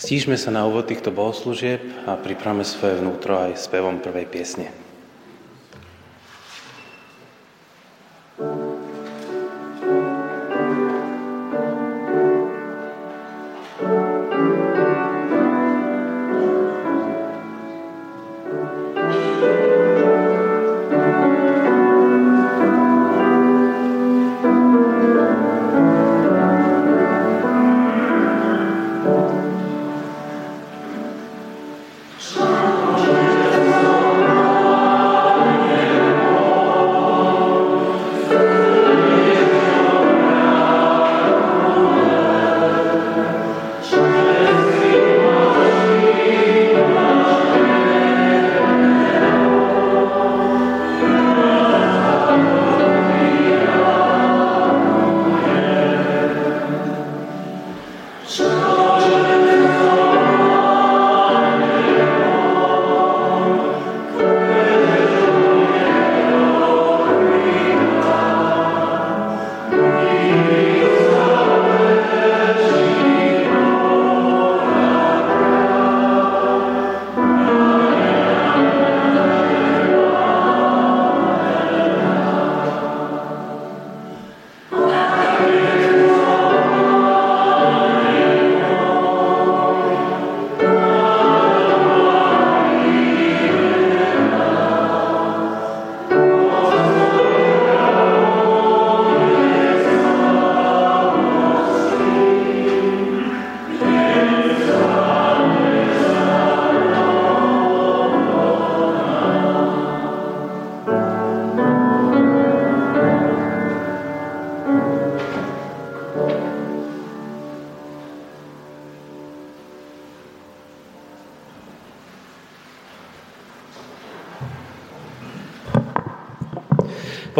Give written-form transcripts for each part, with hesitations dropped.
Stíšme sa na úvod týchto bohoslúžieb a pripravme svoje vnútro aj spevom prvej piesne.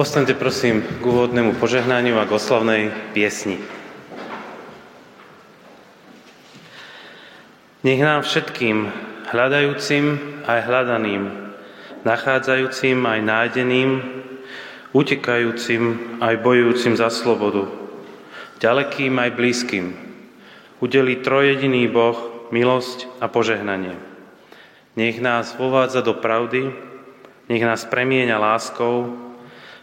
Postaňte prosím k úvodnému požehnaniu a k oslavnej piesni. Nech nám všetkým, hľadajúcim aj hľadaným, nachádzajúcim aj nájdeným, utekajúcim aj bojujúcim za slobodu, ďalekým aj blízkym, udelí trojjediný Boh milosť a požehnanie. Nech nás vovádza do pravdy, nech nás premieňa láskou,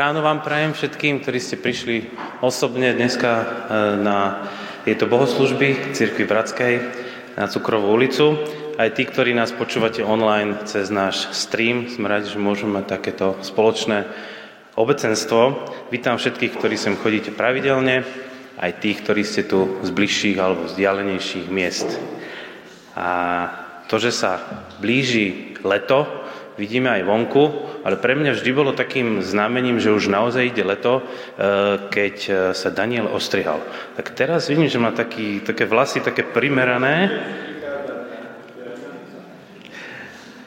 ráno vám prajem všetkým, ktorí ste prišli osobne dneska na tieto bohoslužby Cirkvi Bratskej na Cukrovú ulicu. Aj tí, ktorí nás počúvate online cez náš stream, sme radi, že môžeme mať takéto spoločné obecenstvo. Vítam všetkých, ktorí sem chodíte pravidelne, aj tých, ktorí ste tu z bližších alebo vzdialenejších miest. A to, že sa blíži leto, vidíme aj vonku, ale pre mňa vždy bolo takým znamením, že už naozaj ide leto, keď sa Daniel ostrihal. Tak teraz vidím, že má také vlasy, také primerané.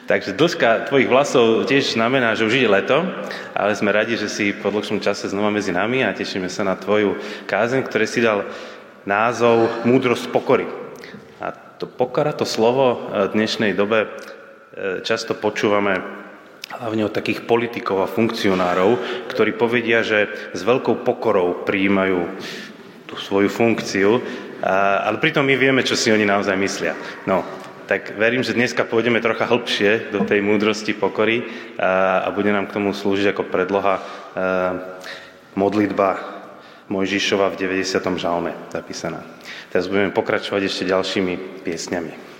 Takže dĺžka tvojich vlasov tiež znamená, že už ide leto, ale sme radi, že si po dlhšom čase znova medzi nami a tešíme sa na tvoju kázeň, ktoré si dal názov Múdrosť pokory. A to pokora, to slovo v dnešnej dobe často počúvame hlavne od takých politikov a funkcionárov, ktorí povedia, že s veľkou pokorou prijímajú tú svoju funkciu, ale pritom my vieme, čo si oni naozaj myslia. No, tak verím, že dneska pôjdeme trocha hlbšie do tej múdrosti pokory a bude nám k tomu slúžiť ako predloha modlitba Mojžišova v 90. žalme zapísaná. Teraz budeme pokračovať ešte ďalšími piesňami.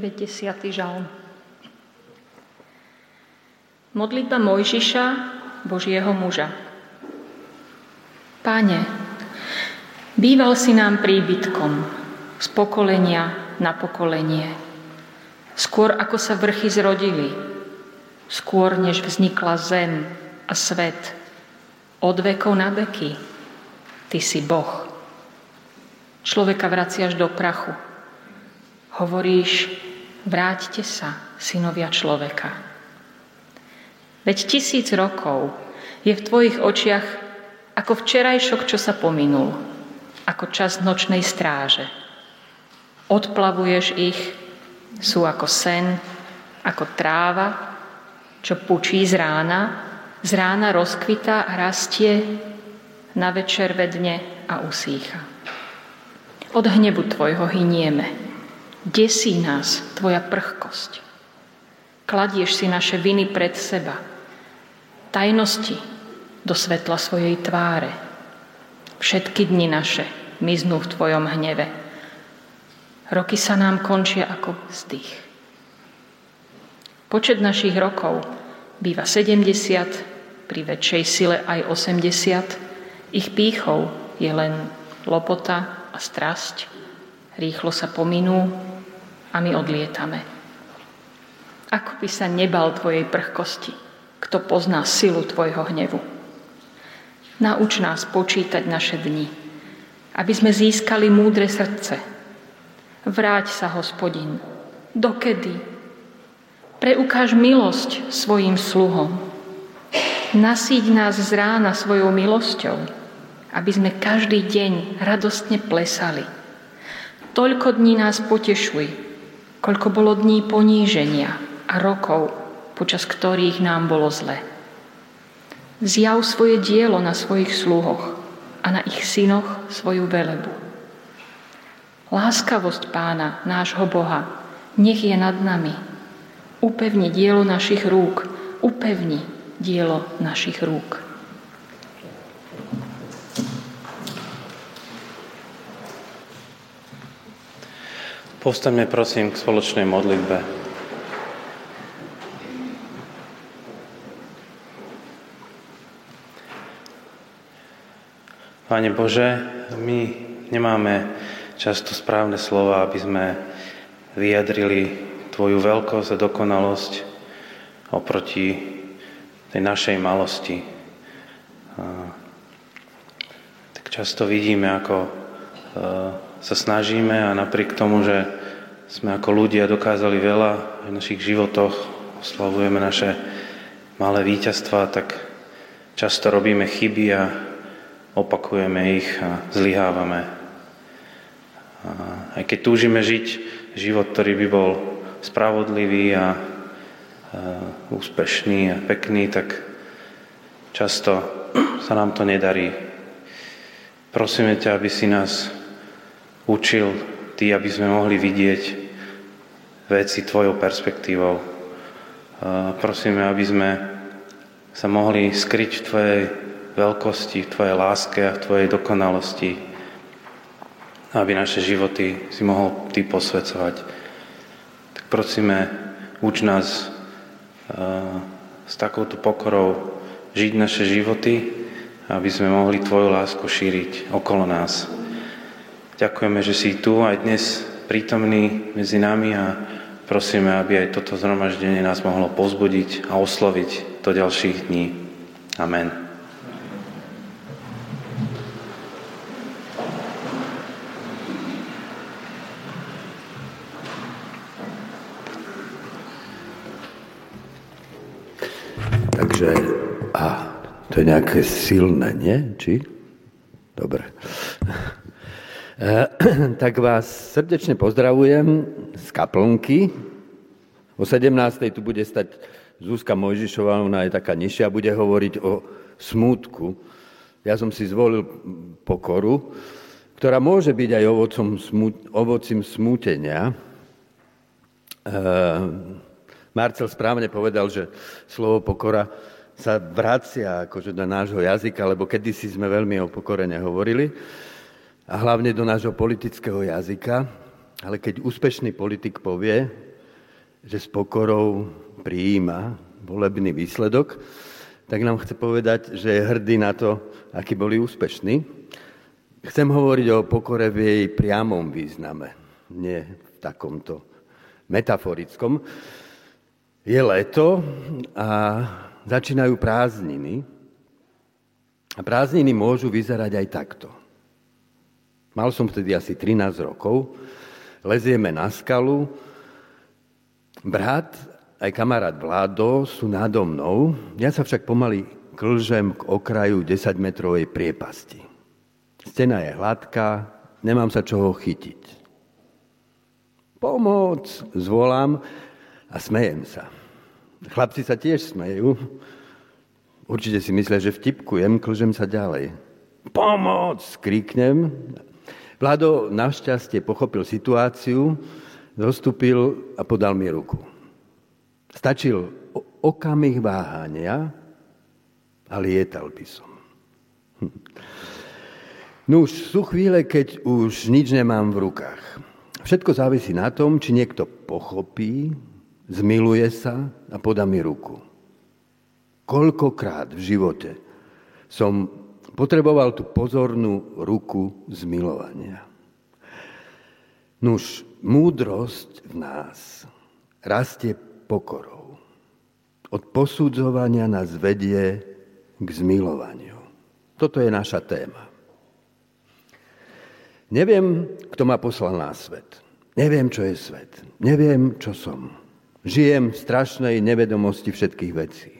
90. žalm. Modlitba Mojžiša, Božieho muža. Pane, býval si nám príbytkom z pokolenia na pokolenie. Skôr ako sa vrchy zrodili, skôr než vznikla zem a svet, od vekov na veky, ty si Boh. Človeka vraciaš do prachu. Hovoríš, vráťte sa, synovia človeka. Veď 1000 rokov je v tvojich očiach ako včerajšok, čo sa pominul, ako čas nočnej stráže. Odplavuješ ich, sú ako sen, ako tráva, čo pučí z rána rozkvitá a rastie, na večer vedne a usýcha. Od hnebu tvojho hynieme. Desí nás tvoja prchkosť. Kladieš si naše viny pred seba. Tajnosti do svetla svojej tváre. Všetky dni naše miznú v tvojom hneve. Roky sa nám končia ako vzdych. Počet našich rokov býva 70, pri väčšej sile aj 80. Ich pýchou je len lopota a strasť. Rýchlo sa pominú, a my odlietame. Ako by sa nebal tvojej prchkosti, kto pozná silu tvojho hnevu. Nauč nás počítať naše dni, aby sme získali múdre srdce. Vráť sa, Hospodin, dokedy? Preukáž milosť svojim sluhom. Nasíť nás z rána svojou milosťou, aby sme každý deň radostne plesali. Toľko dní nás potešuj, koľko bolo dní poníženia a rokov, počas ktorých nám bolo zle. Zjav svoje dielo na svojich sluhoch a na ich synoch svoju velebu. Láskavosť Pána, nášho Boha, nech je nad nami. Upevni dielo našich rúk, upevni dielo našich rúk. Povstaňme prosím k spoločnej modlitbe. Pane Bože, my nemáme často správne slova, aby sme vyjadrili tvoju veľkosť a dokonalosť oproti tej našej malosti. A tak často vidíme, ako sa snažíme a napriek tomu, že sme ako ľudia dokázali veľa v našich životoch, oslavujeme naše malé víťazstvá, tak často robíme chyby a opakujeme ich a zlyhávame. A aj keď túžime žiť život, ktorý by bol spravodlivý a úspešný a pekný, tak často sa nám to nedarí. Prosíme ťa, aby si nás učil ty, aby sme mohli vidieť veci tvojou perspektívou. Prosíme, aby sme sa mohli skryť v tvojej veľkosti, v tvojej láske a v tvojej dokonalosti, aby naše životy si mohol ty posvedzovať. Tak prosíme, uč nás s takouto pokorou žiť naše životy, aby sme mohli tvoju lásku šíriť okolo nás. Ďakujeme, že si tu aj dnes prítomný medzi nami a prosíme, aby aj toto zhromaždenie nás mohlo povzbudiť a osloviť do ďalších dní. Amen. Takže, to je nejaké silné, nie? Či? Dobre. Tak vás srdečne pozdravujem z kaplnky. O 17:00 tu bude stať Zuzka Mojžišová, ona je taká nižšia, bude hovoriť o smútku. Ja som si zvolil pokoru, ktorá môže byť aj ovocím smútenia. Marcel správne povedal, že slovo pokora sa vracia akože do nášho jazyka, lebo kedysi sme veľmi o pokore nehovorili. A hlavne do nášho politického jazyka. Ale keď úspešný politik povie, že s pokorou prijíma volebný výsledok, tak nám chce povedať, že je hrdý na to, akí boli úspešní. Chcem hovoriť o pokore v jej priamom význame, nie v takomto metaforickom. Je leto a začínajú prázdniny. A prázdniny môžu vyzerať aj takto. Mal som vtedy asi 13 rokov, lezieme na skalu, brat aj kamarát Vlado sú nado mnou, ja sa však pomaly klžem k okraju 10-metrovej priepasti. Stena je hladká, nemám sa čoho chytiť. Pomoc, zvolám a smejem sa. Chlapci sa tiež smejú. Určite si myslia, že vtipkujem, klžem sa ďalej. Pomoc, skríknem. Vlado našťastie pochopil situáciu, zostúpil a podal mi ruku. Stačil okamih váhania a lietal by som. Nuž, sú chvíle, keď už nič nemám v rukách. Všetko závisí na tom, či niekto pochopí, zmiluje sa a podá mi ruku. Koľkokrát v živote som potreboval tú pozornú ruku zmilovania. Nuž, múdrosť v nás rastie pokorou. Od posudzovania nás vedie k zmilovaniu. Toto je naša téma. Neviem, kto ma poslal na svet. Neviem, čo je svet. Neviem, čo som. Žijem v strašnej nevedomosti všetkých vecí.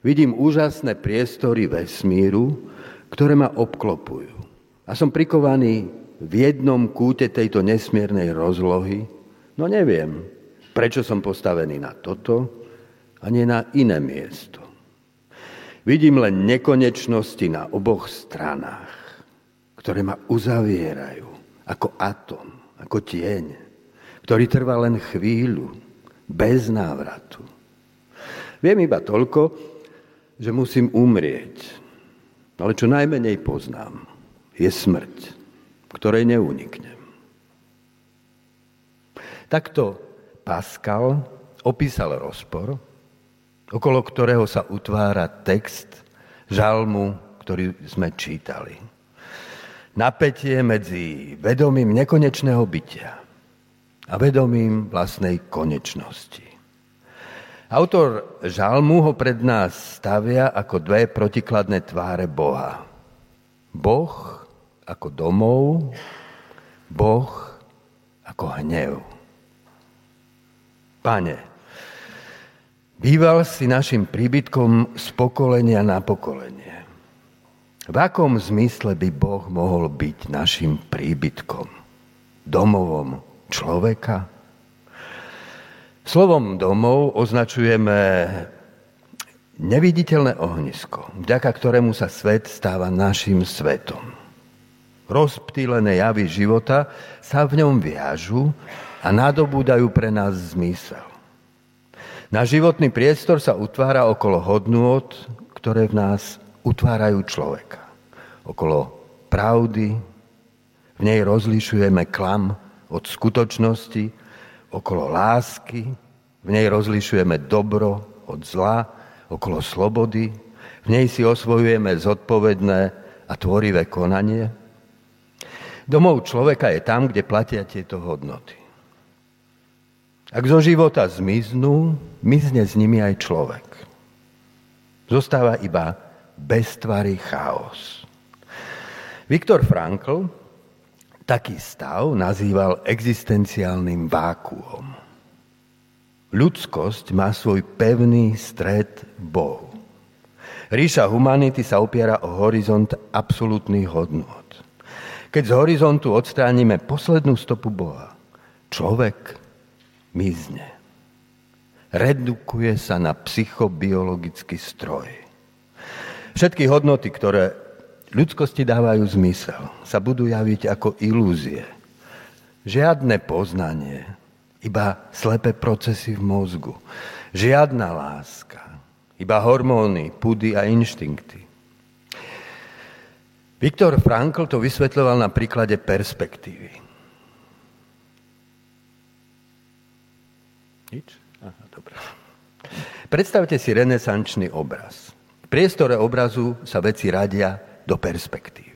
Vidím úžasné priestory vesmíru, ktoré ma obklopujú. A som prikovaný v jednom kúte tejto nesmiernej rozlohy. No neviem, prečo som postavený na toto a nie na iné miesto. Vidím len nekonečnosti na oboch stranách, ktoré ma uzavierajú ako atom, ako tieň, ktorý trvá len chvíľu, bez návratu. Viem iba toľko, že musím umrieť, ale čo najmenej poznám, je smrť, ktorej neuniknem. Takto Pascal opísal rozpor, okolo ktorého sa utvára text žalmu, ktorý sme čítali. Napätie medzi vedomím nekonečného bytia a vedomím vlastnej konečnosti. Autor žalmu ho pred nás stavia ako dve protikladné tváre Boha. Boh ako domov, Boh ako hnev. Pane, býval si našim príbytkom z pokolenia na pokolenie. V akom zmysle by Boh mohol byť našim príbytkom? Domovom človeka? Slovom domov označujeme neviditeľné ohnisko, vďaka ktorému sa svet stáva našim svetom. Rozptýlené javy života sa v ňom viažu a nadobúdajú pre nás zmysel. Náš životný priestor sa utvára okolo hodnôt, ktoré v nás utvárajú človeka. Okolo pravdy, v nej rozlišujeme klam od skutočnosti, okolo lásky, v nej rozlišujeme dobro od zla, okolo slobody, v nej si osvojujeme zodpovedné a tvorivé konanie. Domov človeka je tam, kde platia tieto hodnoty. Ak zo života zmiznú, mizne s nimi aj človek. Zostáva iba beztvarý chaos. Viktor Frankl taký stav nazýval existenciálnym vákuom. Ľudskosť má svoj pevný stred Bohu. Ríša humanity sa opiera o horizont absolútnych hodnôt. Keď z horizontu odstránime poslednú stopu Boha, človek mizne. Redukuje sa na psychobiologický stroj. Všetky hodnoty, ktoré ľudskosti dávajú zmysel, sa budú javiť ako ilúzie. Žiadne poznanie, iba slepé procesy v mozgu. Žiadna láska, iba hormóny, pudy a inštinkty. Viktor Frankl to vysvetľoval na príklade perspektívy. Nič? Aha, dobrá. Predstavte si renesančný obraz. V priestore obrazu sa veci radia do perspektívy.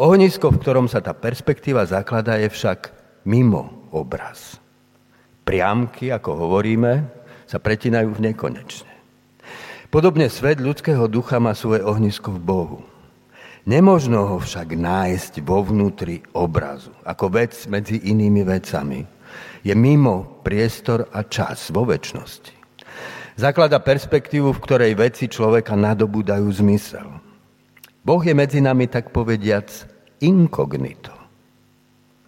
Ohnisko, v ktorom sa tá perspektíva zakladá, je však mimo obraz. Priamky, ako hovoríme, sa pretinajú v nekonečne. Podobne svet ľudského ducha má svoje ohnisko v Bohu. Nemožno ho však nájsť vo vnútri obrazu, ako vec medzi inými vecami. Je mimo priestor a čas vo večnosti. Zaklada perspektívu, v ktorej veci človeka nadobúdajú zmysel. Boh je medzi nami, tak povediac, inkognito.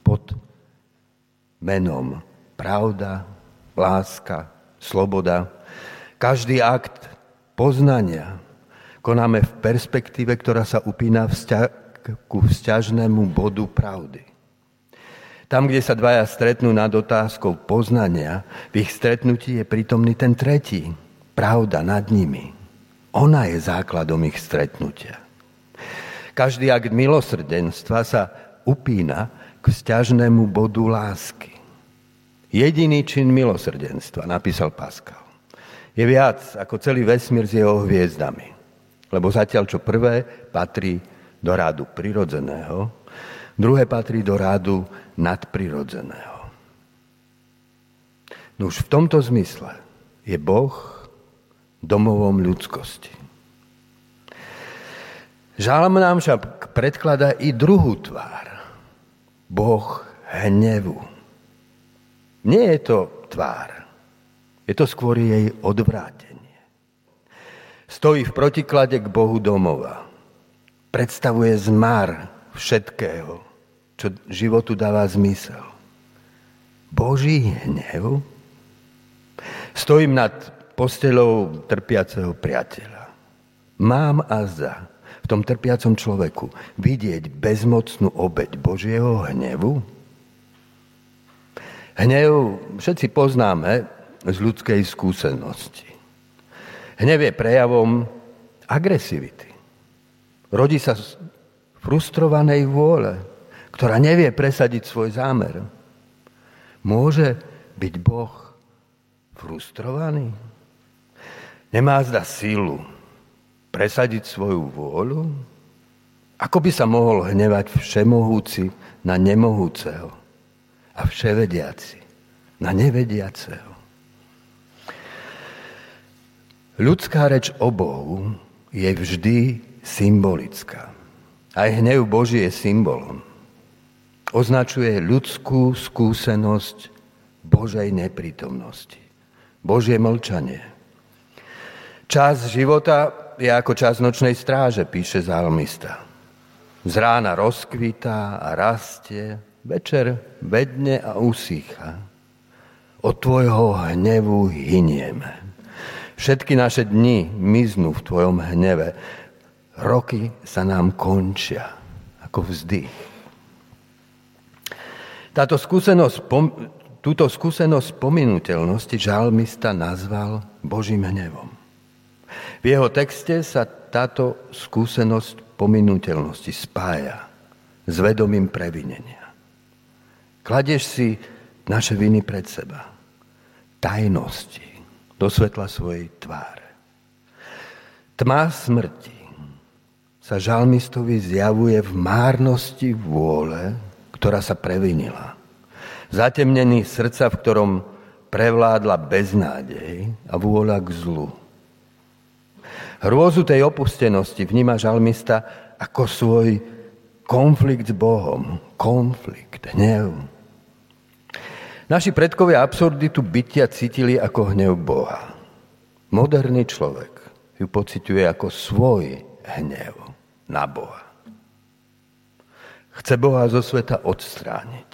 Pod menom pravda, láska, sloboda. Každý akt poznania konáme v perspektíve, ktorá sa upína ku vzťažnému bodu pravdy. Tam, kde sa dvaja stretnú nad otázkou poznania, v ich stretnutí je prítomný ten tretí, pravda nad nimi. Ona je základom ich stretnutia. Každý akt milosrdenstva sa upína k vzťažnému bodu lásky. Jediný čin milosrdenstva, napísal Pascal, je viac ako celý vesmír s jeho hviezdami. Lebo zatiaľ, čo prvé patrí do rádu prirodzeného, druhé patrí do rádu nadprirodzeného. No už v tomto zmysle je Boh domovom ľudskosti. Žalm nám však predkladá i druhú tvár. Boh hnevu. Nie je to tvár. Je to skôr jej odvrátenie. Stojí v protiklade k Bohu domova. Predstavuje zmar všetkého, čo životu dáva zmysel. Boží hnev stojím nad posteľou trpiaceho priateľa. Mám azda v tom trpiacom človeku vidieť bezmocnú obeť Božieho hnevu? Hnev všetci poznáme z ľudskej skúsenosti. Hnev je prejavom agresivity. Rodí sa z frustrovanej vôle, ktorá nevie presadiť svoj zámer. Môže byť Boh frustrovaný? Nemá zda sílu presadiť svoju vôľu? Ako by sa mohol hnevať všemohúci na nemohúceho a vševediaci na nevediaceho? Ľudská reč o Bohu je vždy symbolická. Aj hnev Boží je symbolom. Označuje ľudskú skúsenosť Božej neprítomnosti. Božie mlčanie. Čas života je ako čas nočnej stráže, píše žalmista. Z rána rozkvitá a rastie, večer vedne a usýcha. Od tvojho hnevu hynieme. Všetky naše dni miznú v tvojom hneve. Roky sa nám končia ako vzdych. Túto skúsenosť pominuteľnosti žalmista nazval Božím hnevom. V jeho texte sa táto skúsenosť pominuteľnosti spája s vedomím previnenia. Kladieš si naše viny pred seba. Tajnosti. Do svetla svojej tváre. Tma smrti sa žalmistovi zjavuje v márnosti vôle, ktorá sa previnila. Zatemnený srdca, v ktorom prevládla beznádej a vôľa k zlu. Hrôzu tej opustenosti vníma žalmista ako svoj konflikt s Bohom. Konflikt, hnev. Naši predkovia absurditu bytia cítili ako hnev Boha. Moderný človek ju pociťuje ako svoj hnev na Boha. Chce Boha zo sveta odstrániť.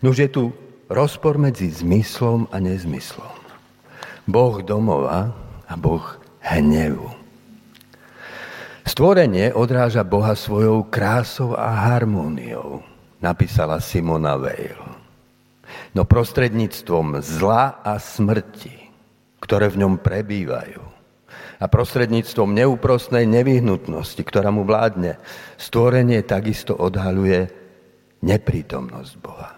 Nuž je tu rozpor medzi zmyslom a nezmyslom. Boh domova a Boh hnevu. Stvorenie odráža Boha svojou krásou a harmóniou, napísala Simone Weil. No prostredníctvom zla a smrti, ktoré v ňom prebývajú, a prostredníctvom neúprostnej nevyhnutnosti, ktorá mu vládne, stvorenie takisto odhaľuje neprítomnosť Boha.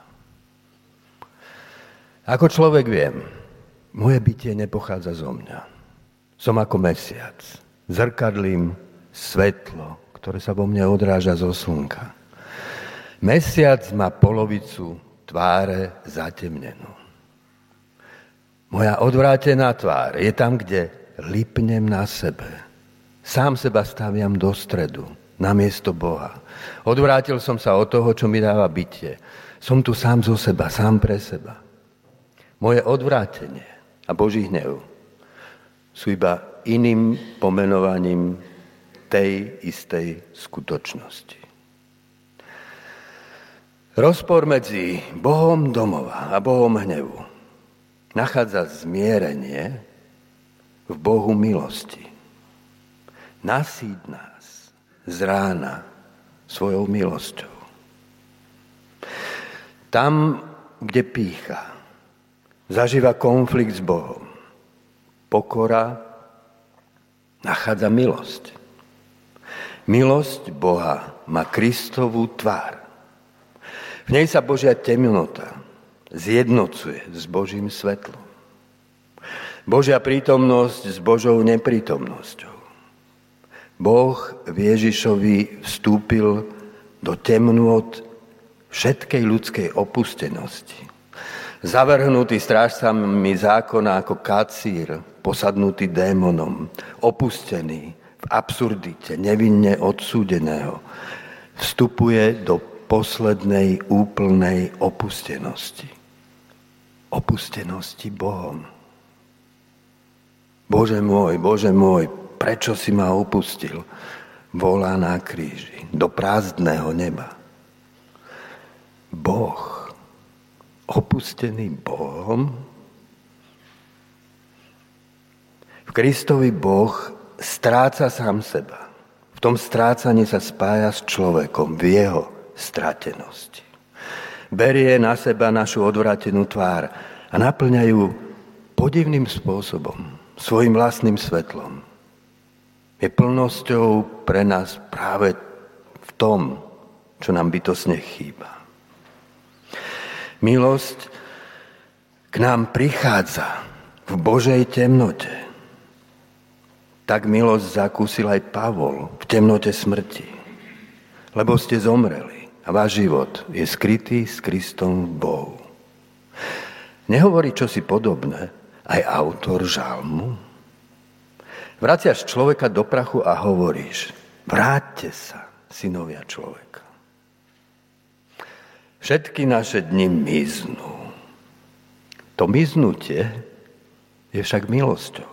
Ako človek viem, moje bytie nepochádza zo mňa. Som ako mesiac. Zrkadlím svetlo, ktoré sa vo mne odráža zo slnka. Mesiac má polovicu tváre zatemnenú. Moja odvrátená tvár je tam, kde lipnem na sebe. Sám seba staviam do stredu, namiesto Boha. Odvrátil som sa od toho, čo mi dáva bytie. Som tu sám zo seba, sám pre seba. Moje odvrátenie a Boží hnev sú iba iným pomenovaním tej istej skutočnosti. Rozpor medzi Bohom domova a Bohom hnevu nachádza zmierenie v Bohu milosti. Nasýť nás z rána svojou milosťou. Tam, kde pýcha, zažíva konflikt s Bohom. Pokora nachádza milosť. Milosť Boha má Kristovú tvár. V nej sa Božia temnota zjednocuje s Božím svetlom. Božia prítomnosť s Božou neprítomnosťou. Boh v Ježišovi vstúpil do temnôt všetkej ľudskej opustenosti. Zavrhnutý strážcami zákona ako kacír, posadnutý démonom, opustený v absurdite nevinne odsúdeného, vstupuje do poslednej úplnej opustenosti. Opustenosti Bohom. Bože môj, prečo si ma opustil? Volá na kríži, do prázdneho neba. Boh, opustený Bohom. V Kristovi Boh stráca sám seba. V tom strácaní sa spája s človekom v jeho stratenosti. Berie na seba našu odvrátenú tvár a naplňa ju podivným spôsobom, svojim vlastným svetlom. Je plnosťou pre nás práve v tom, čo nám bytostne chýba. Milosť k nám prichádza v Božej temnote. Tak milosť zakúsil aj Pavol v temnote smrti. Lebo ste zomreli a váš život je skrytý s Kristom v Bohu. Nehovorí čosi podobné aj autor žalmu? Vraciaš človeka do prachu a hovoríš: vráťte sa, synovia človeka. Všetky naše dni miznú. To miznutie je však milosťou.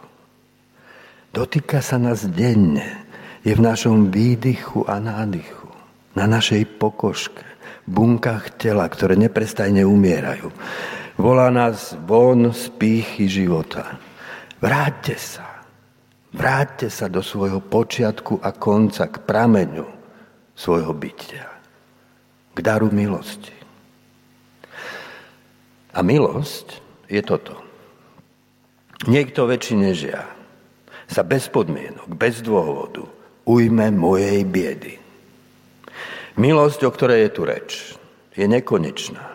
Dotýka sa nás denne, je v našom výdychu a nádychu, na našej pokožke, bunkách tela, ktoré neprestajne umierajú. Volá nás von z pýchy života. Vráťte sa. Vráťte sa do svojho počiatku a konca, k prameňu svojho bytia. K daru milosti. A milosť je toto. Niekto väčší než ja sa bez podmienok, bez dôvodu ujme mojej biedy. Milosť, o ktorej je tu reč, je nekonečná.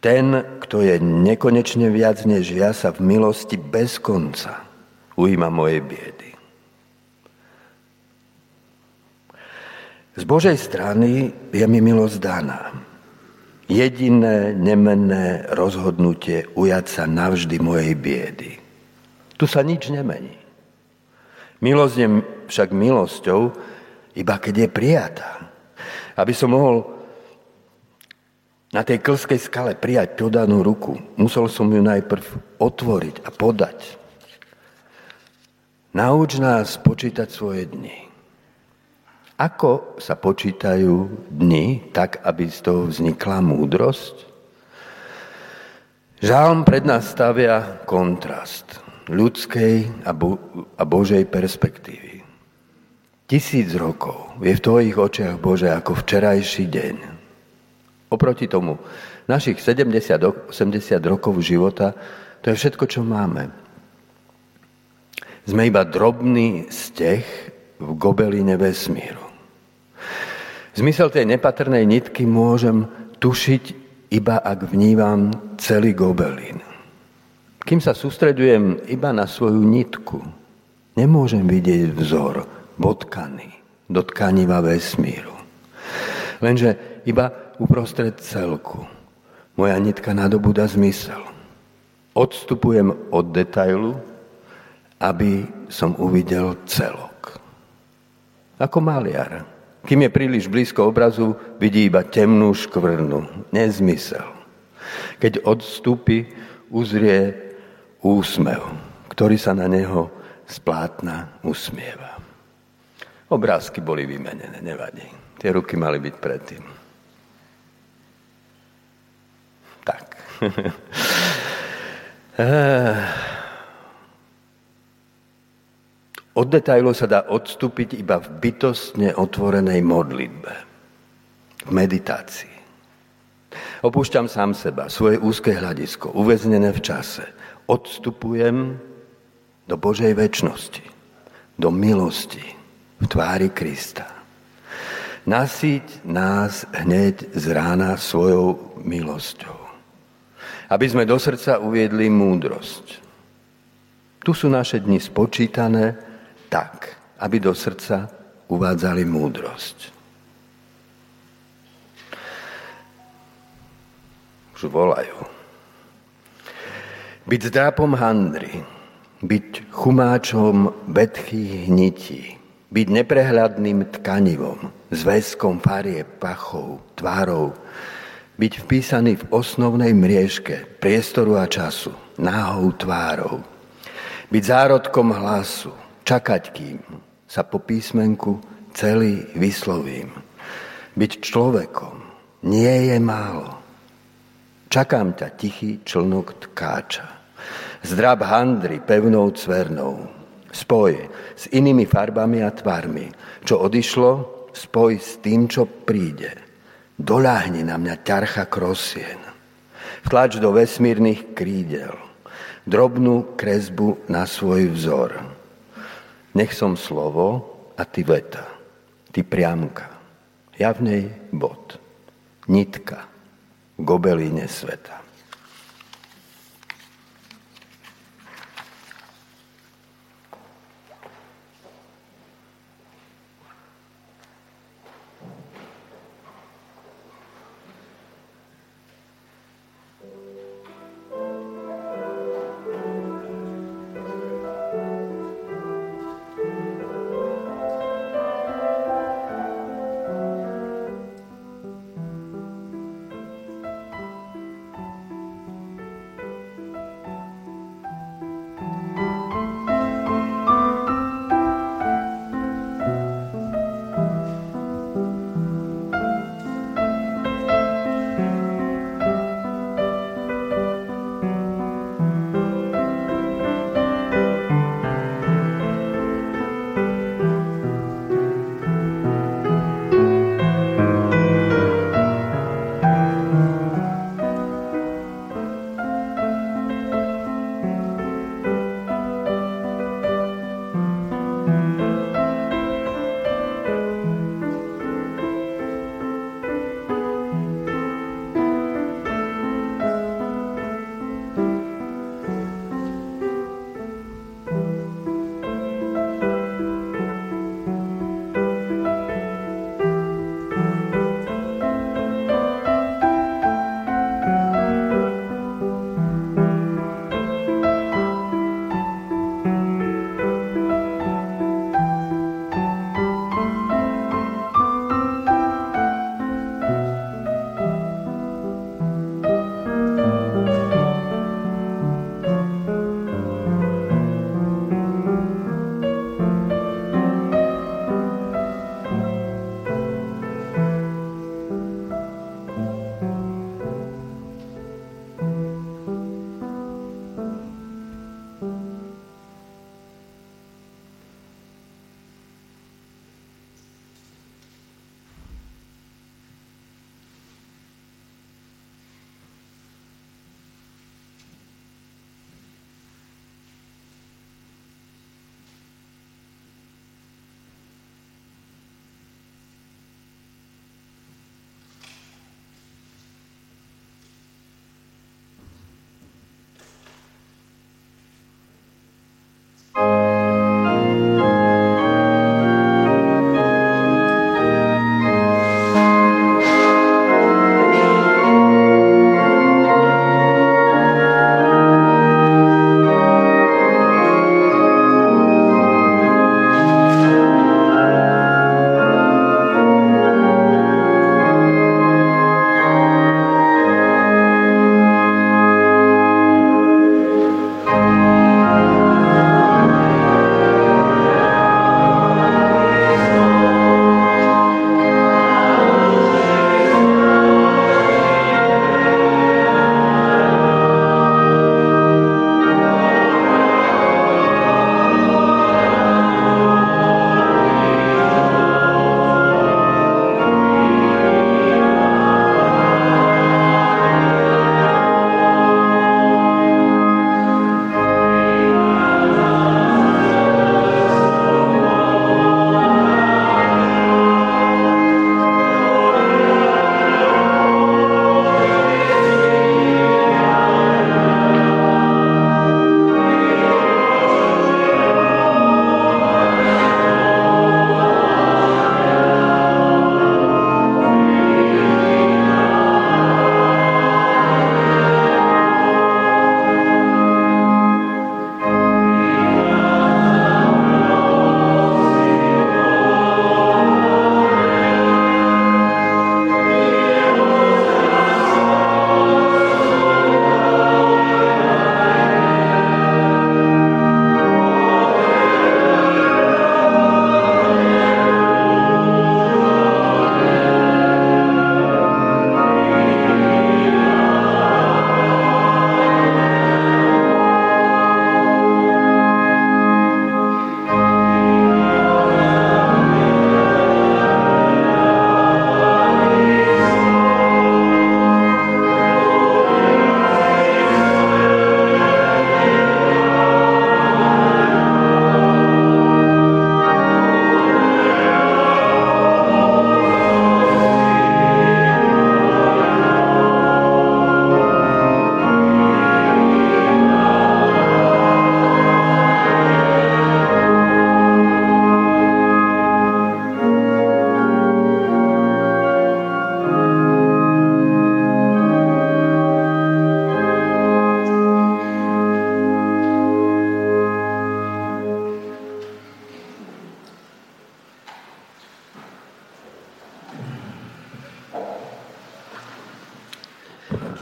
Ten, kto je nekonečne viac než ja, sa v milosti bez konca ujíma mojej biedy. Z Božej strany je mi milosť daná. Jediné nemenné rozhodnutie ujať sa navždy mojej biedy. Tu sa nič nemení. Milosť je však milosťou, iba keď je prijatá. Aby som mohol na tej klskej skale prijať podanú ruku, musel som ju najprv otvoriť a podať. Nauč nás počítať svoje dni. Ako sa počítajú dni, tak aby z toho vznikla múdrosť? Žalm pred nás stavia kontrast ľudskej a Božej perspektívy. 1000 rokov je v tvojich očiach, Bože, ako včerajší deň. Oproti tomu, našich 70-80 rokov života, to je všetko, čo máme. Sme iba drobný steh v gobeline vesmíru. Zmysel tej nepatrnej nitky môžem tušiť iba ak vnímam celý gobelín. Kým sa sústreďujem iba na svoju nitku, nemôžem vidieť vzor bodkaný do tkaniva vesmíru. Lenže iba uprostred celku moja nitka nadobúda zmysel. Odstupujem od detailu, aby som uvidel celok. Ako maliar, kým je príliš blízko obrazu, vidí iba temnú škvrnu, nezmysel. Keď odstúpi, uzrie úsmev, ktorý sa na neho z plátna usmieva. Obrázky boli vymenené, nevadí. Tie ruky mali byť predtým. Tak. Od detailov sa dá odstúpiť iba v bytostne otvorenej modlitbe, v meditácii. Opúšťam sám seba, svoje úzke hľadisko, uväznené v čase. Odstupujem do Božej večnosti, do milosti v tvári Krista. Nasýť nás hneď z rána svojou milosťou, aby sme do srdca uviedli múdrosť. Tu sú naše dni spočítané tak, aby do srdca uvádzali múdrosť. Už volajú. Byť zdrápom handry, byť chumáčom vetchých nití, byť neprehľadným tkanivom, zväzkom farie, pachov, tvárov, byť vpísaný v osnovnej mriežke priestoru a času, náhou tvárov, byť zárodkom hlasu, čakať, kým sa po písmenku celý vyslovím, byť človekom, nie je málo. Čakám ťa, tichý člnok tkáča. Zdrab handry pevnou cvernou, spoj s inými farbami a tvarmi. Čo odišlo, spoj s tým, čo príde. Doľahni na mňa ťarcha krosien. Vtlač do vesmírnych krídel drobnú kresbu na svoj vzor. Nech som slovo a ty veta, ty priamka. Ja v nej bod, nitka v gobelíne sveta.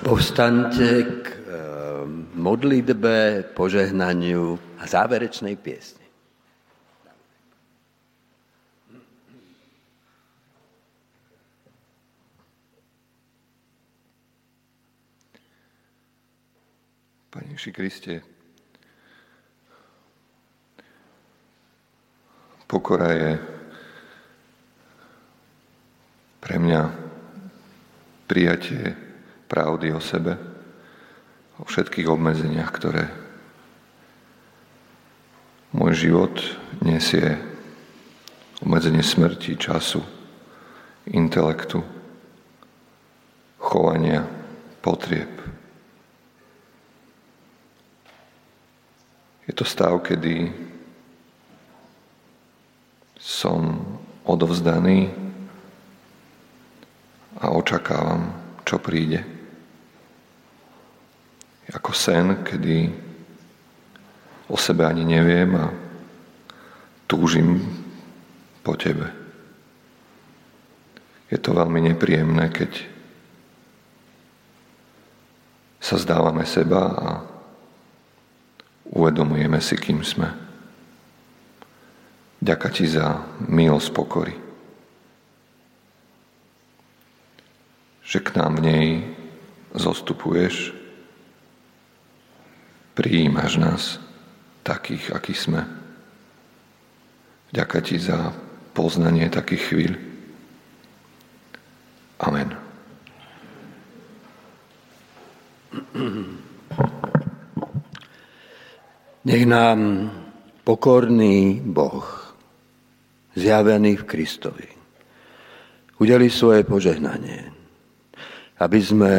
Povstaňte k modlitbe, požehnaniu a záverečnej piesni. Pane Ježiši Kriste, pokora je pre mňa prijatie pravdy o sebe, o všetkých obmedzeniach, ktoré môj život nesie, obmedzenie smrti, času, intelektu, chovania, potrieb. Je to stav, kedy som odovzdaný a očakávam, čo príde. Je ako sen, kedy o sebe ani neviem a túžim po tebe. Je to veľmi nepríjemné, keď sa vzdávame seba a uvedomujeme si, kým sme. Ďakujem ti za milosť pokory. Že k nám v nej zostupuješ, prijímaš nás takých, akí sme. Ďakujem ti za poznanie takých chvíľ. Amen. Nech nám pokorný Boh, zjavený v Kristovi, udeli svoje požehnanie, aby sme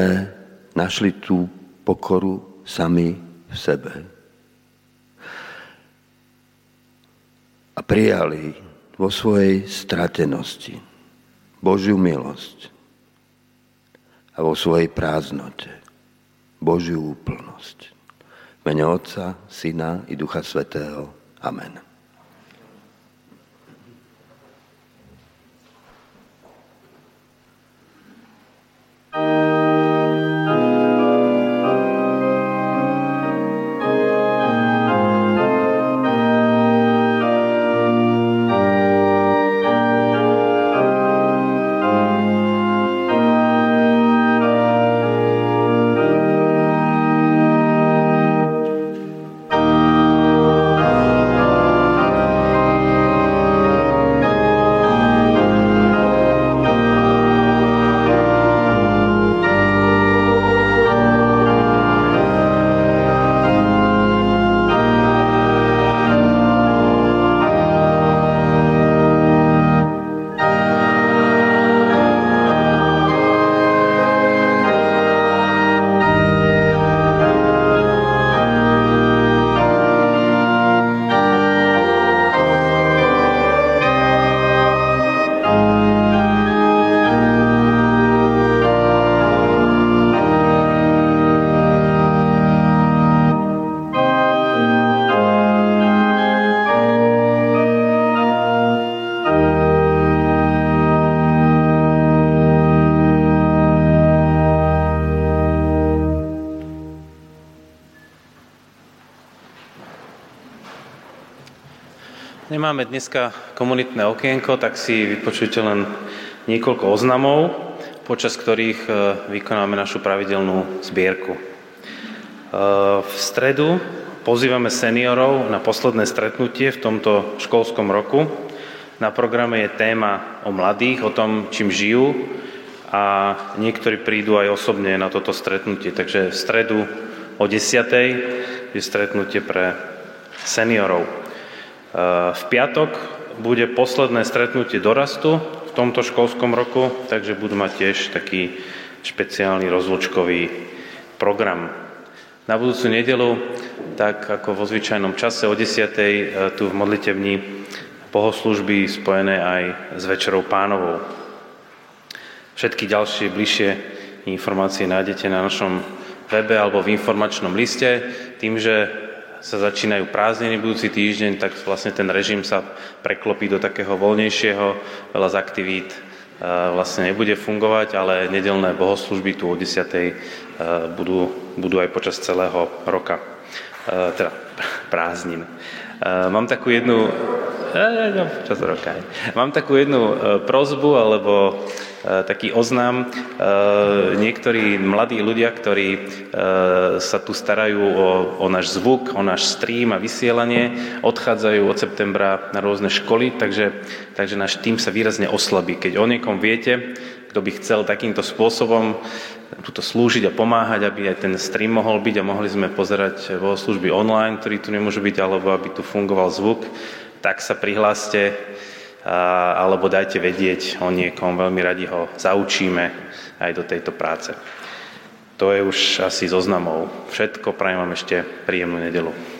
našli tú pokoru sami v sebe a prijali vo svojej stratenosti Božiu milosť a vo svojej prázdnote Božiu úplnosť. V mene Otca, Syna i Ducha Svätého. Amen. Máme dneska komunitné okienko, tak si vypočujte len niekoľko oznamov, počas ktorých vykonáme našu pravidelnú zbierku. V stredu pozývame seniorov na posledné stretnutie v tomto školskom roku. Na programe je téma o mladých, o tom, čím žijú, a niektorí prídu aj osobne na toto stretnutie. Takže v stredu o 10:00 je stretnutie pre seniorov. V piatok bude posledné stretnutie dorastu v tomto školskom roku, takže budú mať tiež taký špeciálny rozlúčkový program. Na budúcu nedeľu, tak ako vo zvyčajnom čase o 10:00, tu v modlitebni bohoslúžby spojené aj s Večerou Pánovou. Všetky ďalšie bližšie informácie nájdete na našom webe alebo v informačnom liste. Tým, že sa začínajú prázdniny budúci týždeň, tak vlastne ten režim sa preklopí do takého voľnejšieho, veľa z aktivít vlastne nebude fungovať, ale nedeľné bohoslužby tu o 10:00 budú aj počas celého roka, teda prázdnin. Mám takú jednu prosbu alebo taký oznám. Niektorí mladí ľudia, ktorí sa tu starajú o náš zvuk, o náš stream a vysielanie, odchádzajú od septembra na rôzne školy, takže náš tým sa výrazne oslabí. Keď o niekom viete, kto by chcel takýmto spôsobom tuto slúžiť a pomáhať, aby aj ten stream mohol byť a mohli sme pozerať bohoslúžby online, ktorý tu nemôžu byť, alebo aby tu fungoval zvuk, tak sa prihláste alebo dajte vedieť o niekom. Veľmi radi ho zaučíme aj do tejto práce. To je už asi zoznamov všetko. Prajem vám ešte príjemnú nedeľu.